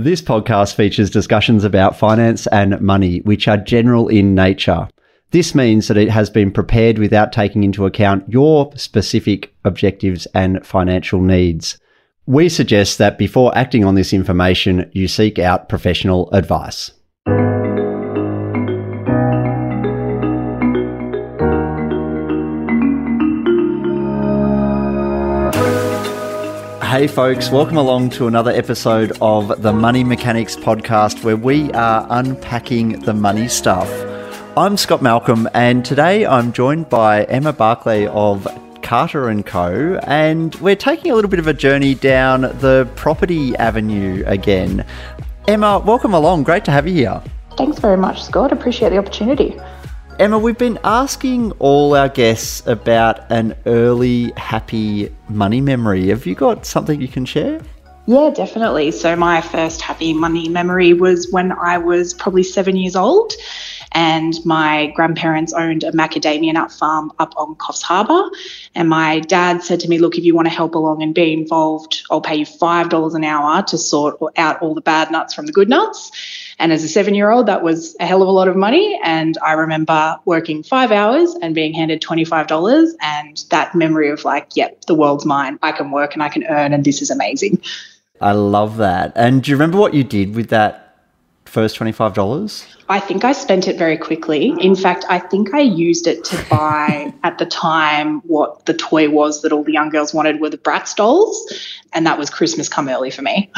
This podcast features discussions about finance and money, which are general in nature. This means that it has been prepared without taking into account your specific objectives and financial needs. We suggest that before acting on this information, you seek out professional advice. Hey folks, welcome along to another episode of the Money Mechanics podcast where we are unpacking the money stuff. I'm Scott Malcolm and today I'm joined by Emma Barclay of Carter and Co, and we're taking a little bit of a journey down the property avenue again. Emma, welcome along. Great to have you here. Thanks very much, Scott. Appreciate the opportunity. Emma, we've been asking all our guests about an early happy money memory. Have you got something you can share? Yeah, definitely. So my first happy money memory was when I was probably 7 years old and my grandparents owned a macadamia nut farm up on Coffs Harbour. And my dad said to me, look, if you want to help along and be involved, I'll pay you $5 an hour to sort out all the bad nuts from the good nuts. And as a seven-year-old, that was a hell of a lot of money. And I remember working 5 hours and being handed $25 and that memory of like, yep, the world's mine. I can work and I can earn and this is amazing. I love that. And do you remember what you did with that first $25? I think I spent it very quickly. In fact, I think I used it to buy at the time what the toy was that all the young girls wanted were the Bratz dolls. And that was Christmas come early for me.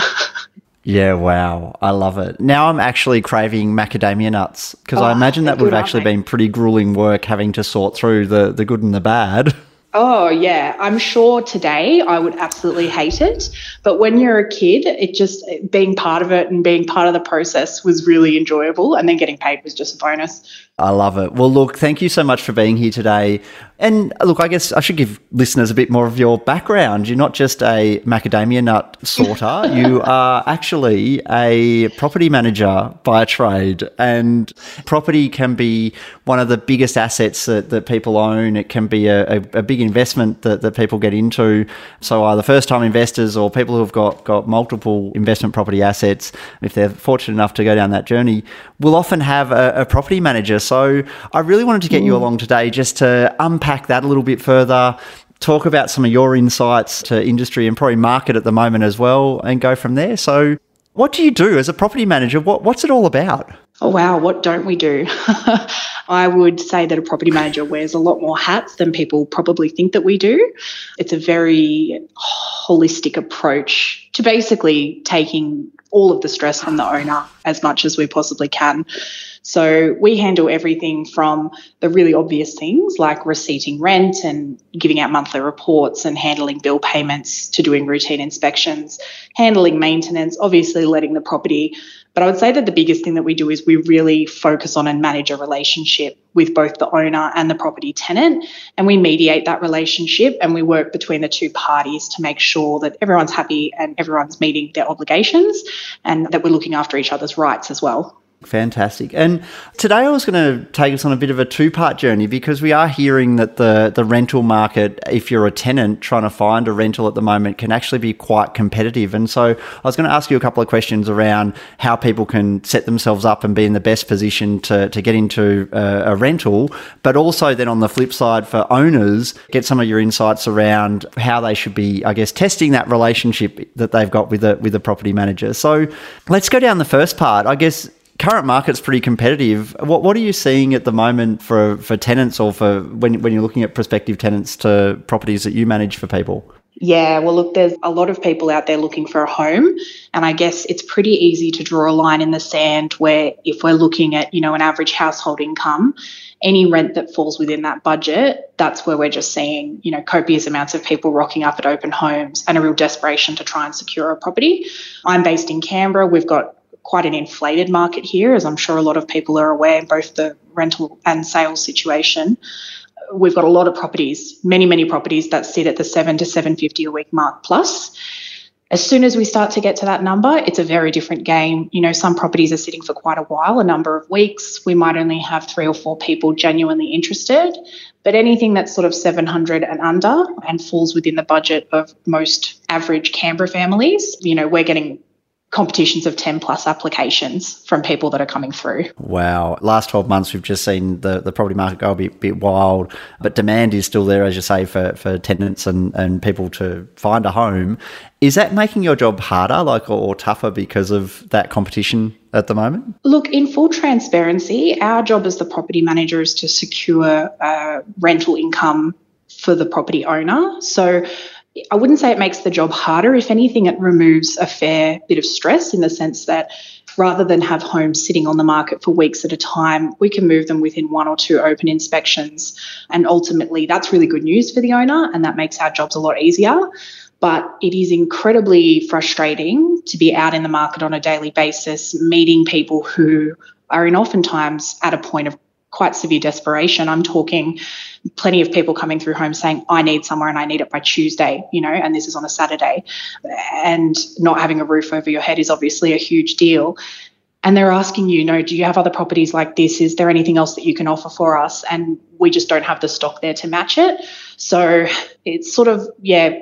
Yeah, wow. I love it. Now I'm actually craving macadamia nuts because I imagine that would have actually been pretty grueling work having to sort through the good and the bad. Oh, yeah. I'm sure today I would absolutely hate it. But when you're a kid, it just being part of it and being part of the process was really enjoyable. And then getting paid was just a bonus. I love it. Well, look, thank you so much for being here today. And look, I guess I should give listeners a bit more of your background. You're not just a macadamia nut sorter. You are actually a property manager by trade. And property can be one of the biggest assets that people own. It can be a big investment that people get into. So either first-time investors or people who have got multiple investment property assets, if they're fortunate enough to go down that journey, will often have a property manager. So I really wanted to get you along today just to unpack that a little bit further, talk about some of your insights to industry and probably market at the moment as well and go from there. So what do you do as a property manager? What's it all about? Oh, wow, what don't we do? I would say that a property manager wears a lot more hats than people probably think that we do. It's a very holistic approach to basically taking all of the stress from the owner as much as we possibly can. So we handle everything from the really obvious things like receipting rent and giving out monthly reports and handling bill payments to doing routine inspections, handling maintenance, obviously letting the property. But I would say that the biggest thing that we do is we really focus on and manage a relationship with both the owner and the property tenant, and we mediate that relationship and we work between the two parties to make sure that everyone's happy and everyone's meeting their obligations and that we're looking after each other's rights as well. Fantastic. And today I was going to take us on a bit of a two-part journey because we are hearing that the rental market, if you're a tenant trying to find a rental at the moment, can actually be quite competitive. And so I was going to ask you a couple of questions around how people can set themselves up and be in the best position to get into a rental, but also then on the flip side for owners, get some of your insights around how they should be, I guess, testing that relationship that they've got with a property manager. So let's go down the first part, I guess. Current market's pretty competitive. What are you seeing at the moment for tenants or for when you're looking at prospective tenants to properties that you manage for people? Yeah, well, look, there's a lot of people out there looking for a home, and I guess it's pretty easy to draw a line in the sand where if we're looking at, you know, an average household income, any rent that falls within that budget, that's where we're just seeing, you know, copious amounts of people rocking up at open homes and a real desperation to try and secure a property. I'm based in Canberra. We've got quite an inflated market here, as I'm sure a lot of people are aware, both the rental and sales situation. We've got a lot of properties, many properties that sit at the $700 to $750 a week mark plus. As soon as we start to get to that number, it's a very different game. You know, some properties are sitting for quite a while, a number of weeks. We might only have 3 or 4 people genuinely interested, but anything that's sort of 700 and under and falls within the budget of most average Canberra families, you know, we're getting competitions of 10 plus applications from people that are coming through. Wow. Last 12 months, we've just seen the property market go a bit wild, but demand is still there, as you say, for tenants and people to find a home. Is that making your job harder, or tougher because of that competition at the moment? Look, in full transparency, our job as the property manager is to secure rental income for the property owner. So I wouldn't say it makes the job harder. If anything, it removes a fair bit of stress, in the sense that rather than have homes sitting on the market for weeks at a time, we can move them within one or two open inspections. And ultimately, that's really good news for the owner, and that makes our jobs a lot easier. But it is incredibly frustrating to be out in the market on a daily basis, meeting people who are oftentimes at a point of quite severe desperation. I'm talking plenty of people coming through home saying, I need somewhere and I need it by Tuesday, and this is on a Saturday. And not having a roof over your head is obviously a huge deal. And they're asking do you have other properties like this? Is there anything else that you can offer for us? And we just don't have the stock there to match it. So it's sort of,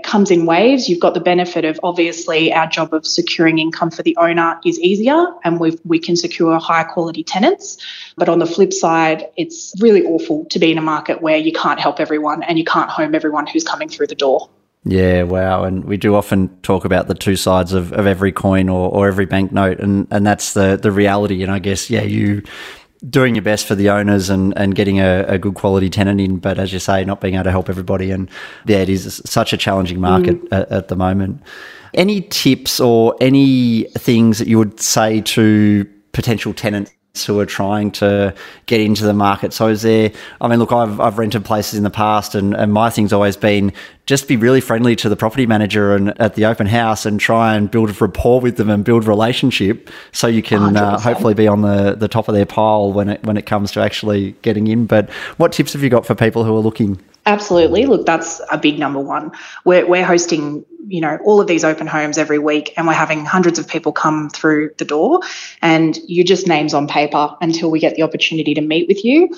comes in waves. You've got the benefit of, obviously, our job of securing income for the owner is easier, and we can secure high quality tenants. But on the flip side, it's really awful to be in a market where you can't help everyone and you can't home everyone who's coming through the door. Yeah, wow. And we do often talk about the two sides of every coin or every banknote, and that's the reality. And I guess, you doing your best for the owners and getting a good quality tenant in, but as you say, not being able to help everybody. And it is such a challenging market at the moment. Any tips or any things that you would say to potential tenants who are trying to get into the market? So is there, I've rented places in the past, and my thing's always been just be really friendly to the property manager and at the open house, and try and build rapport with them and build relationship, so you can hopefully be on the top of their pile when it comes to actually getting in. But what tips have you got for people who are looking? Absolutely. Look, that's a big number one. We're hosting, all of these open homes every week, and we're having hundreds of people come through the door, and you're just names on paper until we get the opportunity to meet with you.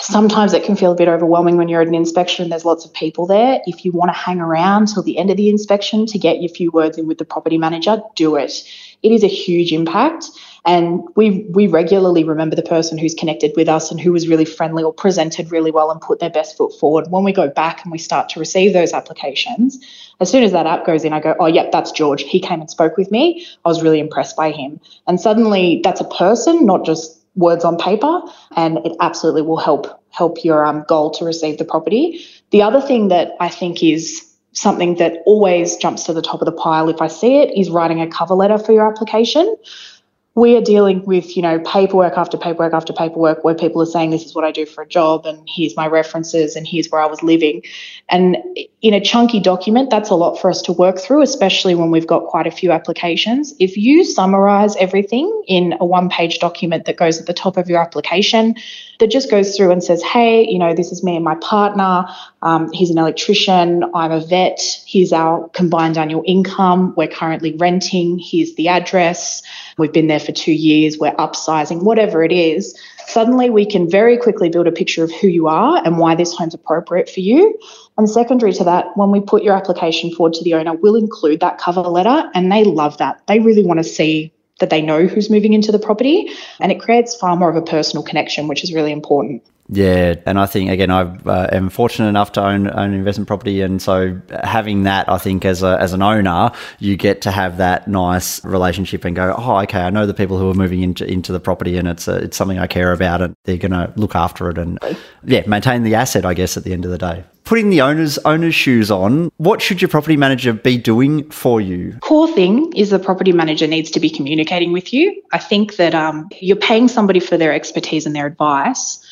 Sometimes it can feel a bit overwhelming when you're at an inspection. There's lots of people there. If you want to hang around till the end of the inspection to get your few words in with the property manager, do it. It is a huge impact. And we regularly remember the person who's connected with us and who was really friendly or presented really well and put their best foot forward. When we go back and we start to receive those applications, as soon as that app goes in, I go, oh, yep, that's George. He came and spoke with me. I was really impressed by him. And suddenly that's a person, not just words on paper, and it absolutely will help your goal to receive the property. The other thing that I think is something that always jumps to the top of the pile, if I see it, is writing a cover letter for your application. We are dealing with, paperwork after paperwork after paperwork, where people are saying, this is what I do for a job, and here's my references, and here's where I was living. And in a chunky document, that's a lot for us to work through, especially when we've got quite a few applications. If you summarise everything in a one-page document that goes at the top of your application, that just goes through and says, hey, this is me and my partner. He's an electrician. I'm a vet. Here's our combined annual income. We're currently renting. Here's the address. We've been there for 2 years. We're upsizing, whatever it is. Suddenly we can very quickly build a picture of who you are and why this home's appropriate for you. And secondary to that, when we put your application forward to the owner, we'll include that cover letter, and they love that. They really want to see that they know who's moving into the property, and it creates far more of a personal connection, which is really important. Yeah, and I think, again, I am fortunate enough to own investment property, and so having that, I think, as an owner, you get to have that nice relationship and go, oh, okay, I know the people who are moving into the property, and it's something I care about, and they're going to look after it and, maintain the asset, I guess, at the end of the day. Putting the owner's shoes on, what should your property manager be doing for you? Core thing is the property manager needs to be communicating with you. I think that you're paying somebody for their expertise and their advice,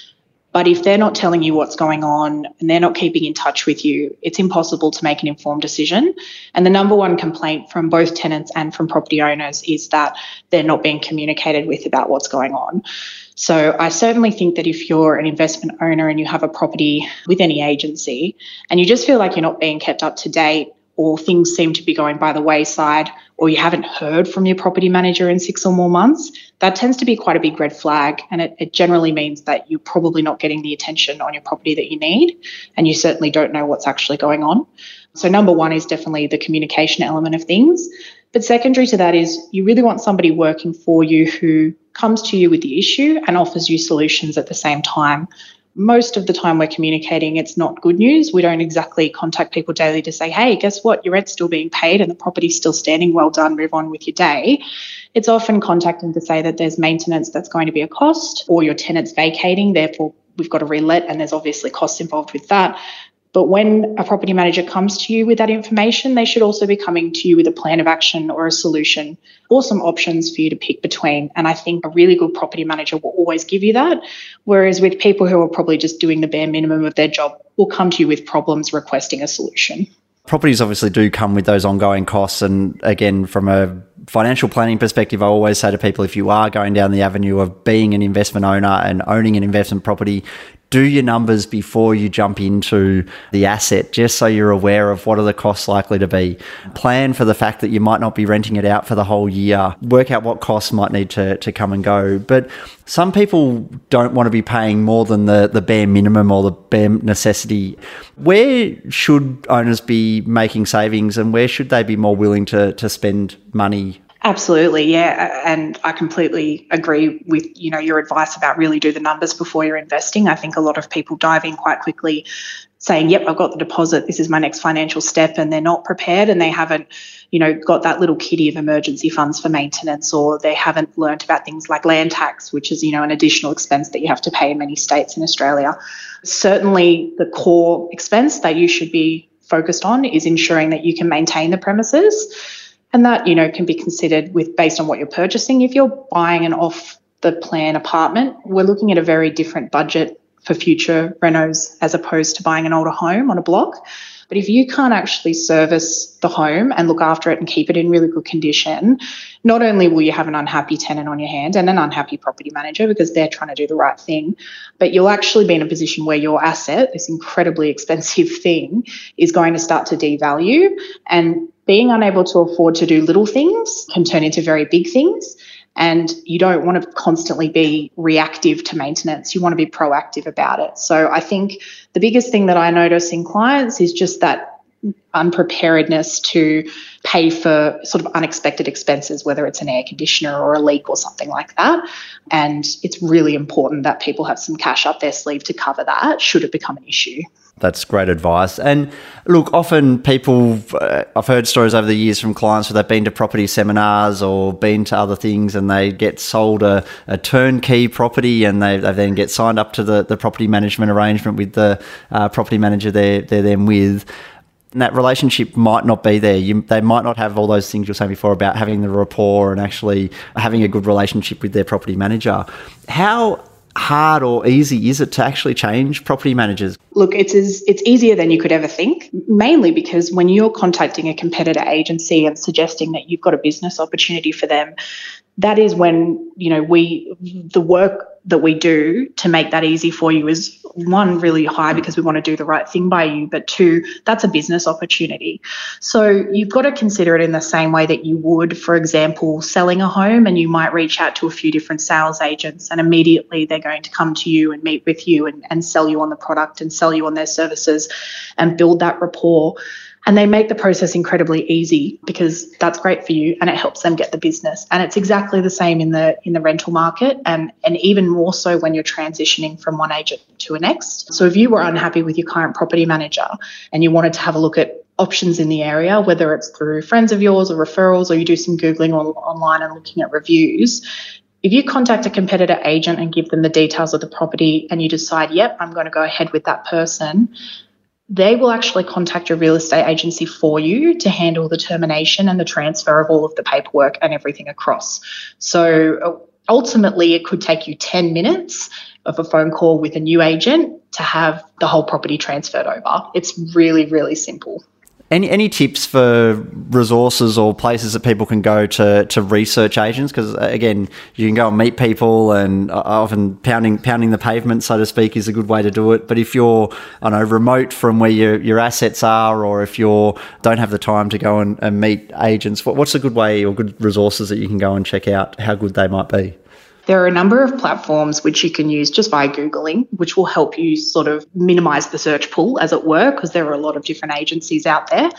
but if they're not telling you what's going on and they're not keeping in touch with you, it's impossible to make an informed decision. And the number one complaint from both tenants and from property owners is that they're not being communicated with about what's going on. So I certainly think that if you're an investment owner and you have a property with any agency and you just feel like you're not being kept up to date, or things seem to be going by the wayside, or you haven't heard from your property manager in 6 or more months, that tends to be quite a big red flag, and it generally means that you're probably not getting the attention on your property that you need, and you certainly don't know what's actually going on. So number one is definitely the communication element of things. But secondary to that is you really want somebody working for you who comes to you with the issue and offers you solutions at the same time. Most of the time we're communicating, it's not good news. We don't exactly contact people daily to say, hey, guess what? Your rent's still being paid and the property's still standing. Well done, move on with your day. It's often contacting to say that there's maintenance that's going to be a cost, or your tenant's vacating, therefore we've got to relet, and there's obviously costs involved with that. But when a property manager comes to you with that information, they should also be coming to you with a plan of action or a solution or some options for you to pick between. And I think a really good property manager will always give you that. Whereas with people who are probably just doing the bare minimum of their job, will come to you with problems requesting a solution. Properties obviously do come with those ongoing costs. And again, from a financial planning perspective, I always say to people, if you are going down the avenue of being an investment owner and owning an investment property, do your numbers before you jump into the asset, just so you're aware of what are the costs likely to be. Plan for the fact that you might not be renting it out for the whole year. Work out what costs might need to come and go. But some people don't want to be paying more than the bare minimum or the bare necessity. Where should owners be making savings, and where should they be more willing to spend money? Absolutely, yeah, and I completely agree with, you know, your advice about really do the numbers before you're investing. I think a lot of people dive in quite quickly saying, yep, I've got the deposit, this is my next financial step, and they're not prepared, and they haven't, you know, got that little kitty of emergency funds for maintenance, or they haven't learnt about things like land tax, which is, you know, an additional expense that you have to pay in many states in Australia. Certainly the core expense that you should be focused on is ensuring that you can maintain the premises. And that, you know, can be considered with based on what you're purchasing. If you're buying an off-the-plan apartment, we're looking at a very different budget for future renos as opposed to buying an older home on a block. But if you can't actually service the home and look after it and keep it in really good condition, not only will you have an unhappy tenant on your hand and an unhappy property manager because they're trying to do the right thing, but you'll actually be in a position where your asset, this incredibly expensive thing, is going to start to devalue. And being unable to afford to do little things can turn into very big things. And you don't want to constantly be reactive to maintenance. You want to be proactive about it. So I think the biggest thing that I notice in clients is just that unpreparedness to pay for sort of unexpected expenses, whether it's an air conditioner or a leak or something like that. And it's really important that people have some cash up their sleeve to cover that should it become an issue. That's great advice. And look, often people, I've heard stories over the years from clients where they've been to property seminars or been to other things, and they get sold a turnkey property, and they then get signed up to the property management arrangement with the property manager they're then with. And that relationship might not be there. They might not have all those things you were saying before about having the rapport and actually having a good relationship with their property manager. How hard or easy is it to actually change property managers? Look, it's easier than you could ever think, mainly because when you're contacting a competitor agency and suggesting that you've got a business opportunity for them, that is when, you know, the work that we do to make that easy for you is, one, really high because we want to do the right thing by you, but two, that's a business opportunity. So you've got to consider it in the same way that you would, for example, selling a home, and you might reach out to a few different sales agents and immediately they're going to come to you and meet with you and sell you on the product and sell you on their services and build that rapport. And they make the process incredibly easy because that's great for you and it helps them get the business. And it's exactly the same in the rental market and even more so when you're transitioning from one agent to the next. So if you were unhappy with your current property manager and you wanted to have a look at options in the area, whether it's through friends of yours or referrals, or you do some Googling online and looking at reviews, if you contact a competitor agent and give them the details of the property and you decide, yep, I'm going to go ahead with that person, they will actually contact your real estate agency for you to handle the termination and the transfer of all of the paperwork and everything across. So ultimately, it could take you 10 minutes of a phone call with a new agent to have the whole property transferred over. It's really, really simple. Any tips for resources or places that people can go to research agents? Because, again, you can go and meet people, and often pounding the pavement, so to speak, is a good way to do it. But if you're, I don't know, remote from where your assets are, or if you don't have the time to go and meet agents, what's a good way or good resources that you can go and check out how good they might be? There are a number of platforms which you can use just by Googling, which will help you sort of minimise the search pool, as it were, because there are a lot of different agencies out there.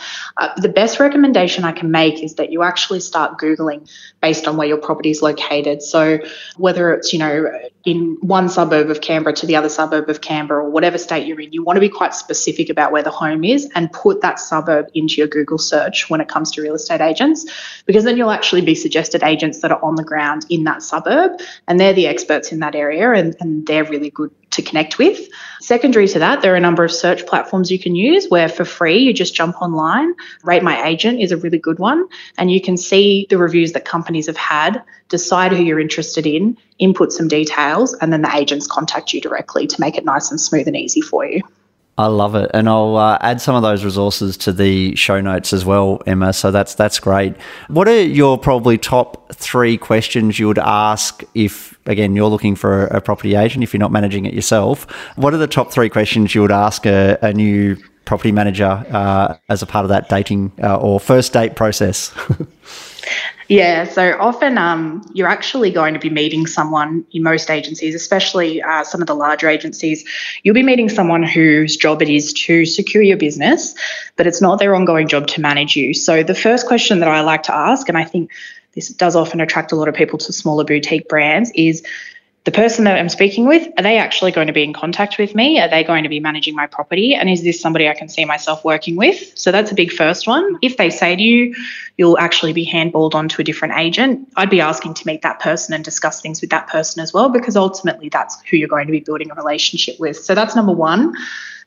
The best recommendation I can make is that you actually start Googling based on where your property is located. So whether it's, you know, in one suburb of Canberra to the other suburb of Canberra or whatever state you're in, you want to be quite specific about where the home is and put that suburb into your Google search when it comes to real estate agents, because then you'll actually be suggested agents that are on the ground in that suburb, and they're the experts in that area, and they're really good to connect with. Secondary to that, there are a number of search platforms you can use where for free you just jump online. Rate My Agent is a really good one, and you can see the reviews that companies have had, decide who you're interested in, input some details, and then the agents contact you directly to make it nice and smooth and easy for you. I love it. And I'll add some of those resources to the show notes as well, Emma. So that's great. What are your probably top three questions you would ask if, again, you're looking for a property agent, if you're not managing it yourself? What are the top three questions you would ask a new property manager as a part of that dating or first date process? Yeah, so often you're actually going to be meeting someone in most agencies, especially some of the larger agencies. You'll be meeting someone whose job it is to secure your business, but it's not their ongoing job to manage you. So the first question that I like to ask, and I think this does often attract a lot of people to smaller boutique brands, is the person that I'm speaking with, are they actually going to be in contact with me? Are they going to be managing my property? And is this somebody I can see myself working with? So that's a big first one. If they say to you, you'll actually be handballed onto a different agent, I'd be asking to meet that person and discuss things with that person as well, because ultimately that's who you're going to be building a relationship with. So that's number one.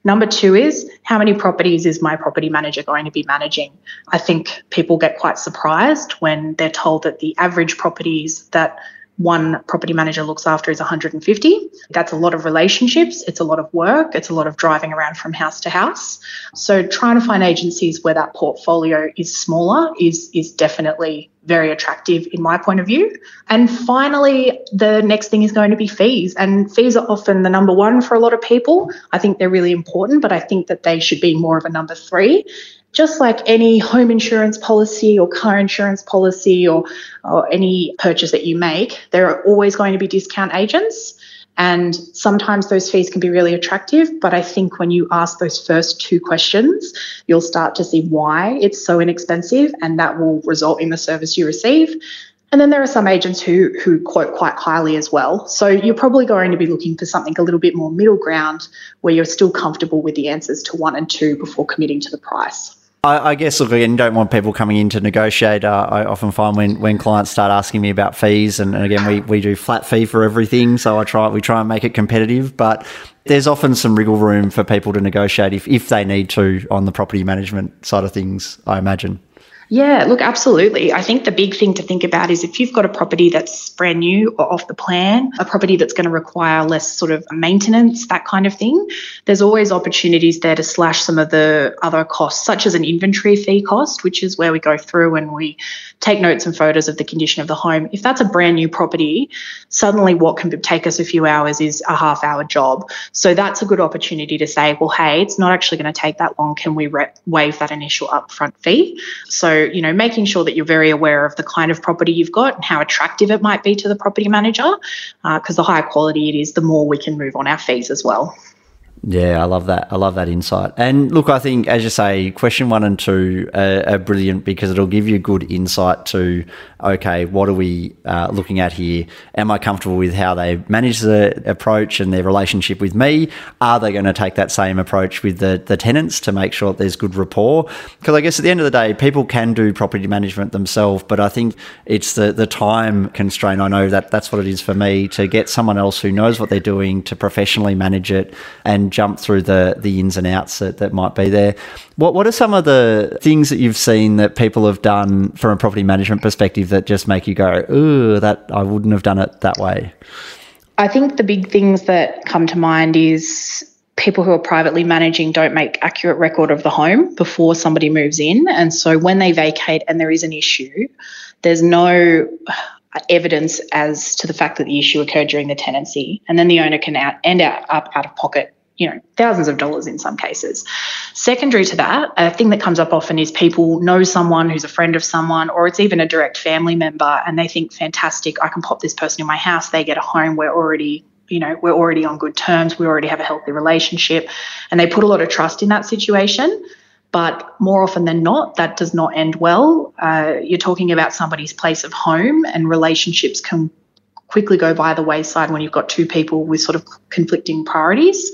Number two is, how many properties is my property manager going to be managing? I think people get quite surprised when they're told that the average properties that one property manager looks after is 150. That's a lot of relationships. It's a lot of work. It's a lot of driving around from house to house. So trying to find agencies where that portfolio is smaller is definitely very attractive in my point of view. And finally, the next thing is going to be fees. And fees are often the number one for a lot of people. I think they're really important, but I think that they should be more of a number three. Just like any home insurance policy or car insurance policy or any purchase that you make, there are always going to be discount agents, and sometimes those fees can be really attractive. But I think when you ask those first two questions, you'll start to see why it's so inexpensive, and that will result in the service you receive. And then there are some agents who quote quite highly as well. So you're probably going to be looking for something a little bit more middle ground where you're still comfortable with the answers to one and two before committing to the price. I guess, look, again, you don't want people coming in to negotiate. I often find when clients start asking me about fees, and again, we do flat fee for everything, so we try and make it competitive, but there's often some wriggle room for people to negotiate if they need to on the property management side of things, I imagine. Yeah, look, absolutely. I think the big thing to think about is if you've got a property that's brand new or off the plan, a property that's going to require less sort of maintenance, that kind of thing, there's always opportunities there to slash some of the other costs, such as an inventory fee cost, which is where we go through and we take notes and photos of the condition of the home. If that's a brand new property, suddenly what can take us a few hours is a half-hour job. So that's a good opportunity to say, well, hey, it's not actually going to take that long. Can we waive that initial upfront fee? So, you know, making sure that you're very aware of the kind of property you've got and how attractive it might be to the property manager, because the higher quality it is, the more we can move on our fees as well. Yeah, I love that. I love that insight. And look, I think, as you say, question one and two are brilliant because it'll give you good insight to, okay, what are we looking at here? Am I comfortable with how they manage the approach and their relationship with me? Are they going to take that same approach with the tenants to make sure that there's good rapport? Because I guess at the end of the day, people can do property management themselves, but I think it's the time constraint. I know that's what it is for me, to get someone else who knows what they're doing to professionally manage it and jump through the ins and outs that might be there. What are some of the things that you've seen that people have done from a property management perspective that just make you go, ooh, that I wouldn't have done it that way? I think the big things that come to mind is people who are privately managing don't make accurate record of the home before somebody moves in. And so when they vacate and there is an issue, there's no evidence as to the fact that the issue occurred during the tenancy. And then the owner can end up out of pocket thousands of dollars in some cases. Secondary to that, a thing that comes up often is people know someone who's a friend of someone, or it's even a direct family member, and they think, fantastic, I can pop this person in my house, they get a home, we're already on good terms, we already have a healthy relationship, and they put a lot of trust in that situation. But more often than not, that does not end well. You're talking about somebody's place of home, and relationships can quickly go by the wayside when you've got two people with sort of conflicting priorities.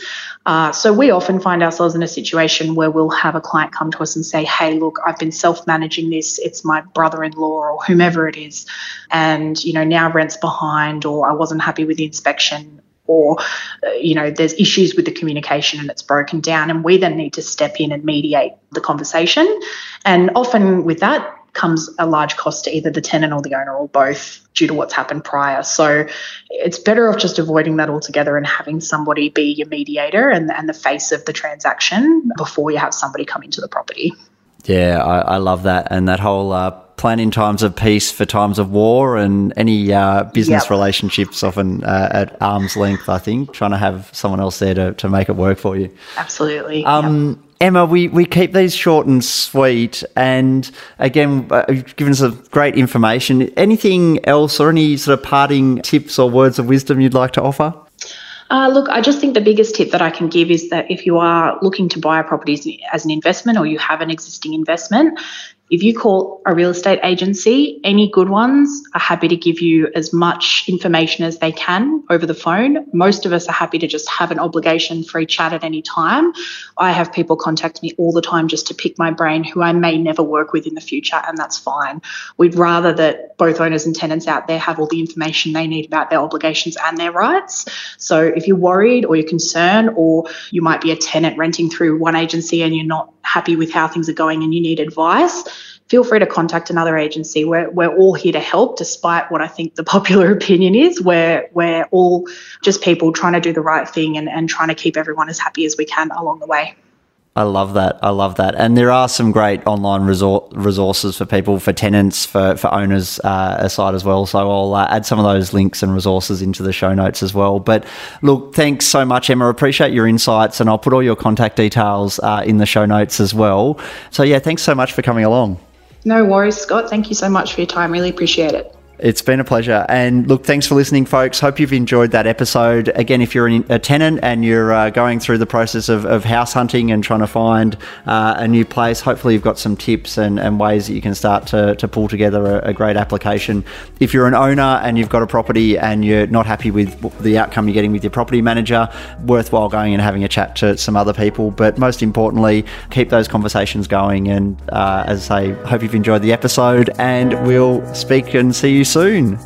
So we often find ourselves in a situation where we'll have a client come to us and say, hey, look, I've been self-managing this. It's my brother-in-law or whomever it is. And, now rent's behind, or I wasn't happy with the inspection, or, there's issues with the communication and it's broken down. And we then need to step in and mediate the conversation. And often with that comes a large cost to either the tenant or the owner or both due to what's happened prior. So it's better off just avoiding that altogether and having somebody be your mediator and the face of the transaction before you have somebody come into the property. Yeah, I love that. And that whole plan in times of peace for times of war, and any business relationships often at arm's length, I think, trying to have someone else there to make it work for you. Absolutely. Emma, we keep these short and sweet, and again, you've given us some great information. Anything else or any sort of parting tips or words of wisdom you'd like to offer? Look, I just think the biggest tip that I can give is that if you are looking to buy a property as an investment, or you have an existing investment, if you call a real estate agency, any good ones are happy to give you as much information as they can over the phone. Most of us are happy to just have an obligation-free chat at any time. I have people contact me all the time just to pick my brain who I may never work with in the future, and that's fine. We'd rather that both owners and tenants out there have all the information they need about their obligations and their rights. So if you're worried or you're concerned, or you might be a tenant renting through one agency and you're not happy with how things are going and you need advice, feel free to contact another agency. We're all here to help, despite what I think the popular opinion is. We're all just people trying to do the right thing and trying to keep everyone as happy as we can along the way. I love that. And there are some great online resources for people, for tenants, for owners aside as well. So I'll add some of those links and resources into the show notes as well. But look, thanks so much, Emma. Appreciate your insights, and I'll put all your contact details in the show notes as well. So yeah, thanks so much for coming along. No worries, Scott. Thank you so much for your time. Really appreciate it. It's been a pleasure. And look, thanks for listening, folks. Hope you've enjoyed that episode. Again, if you're a tenant and you're going through the process of house hunting and trying to find a new place, hopefully you've got some tips and ways that you can start to pull together a great application. If you're an owner and you've got a property and you're not happy with the outcome you're getting with your property manager, worthwhile going and having a chat to some other people. But most importantly, keep those conversations going. And as I say, hope you've enjoyed the episode, and we'll speak and see you soon.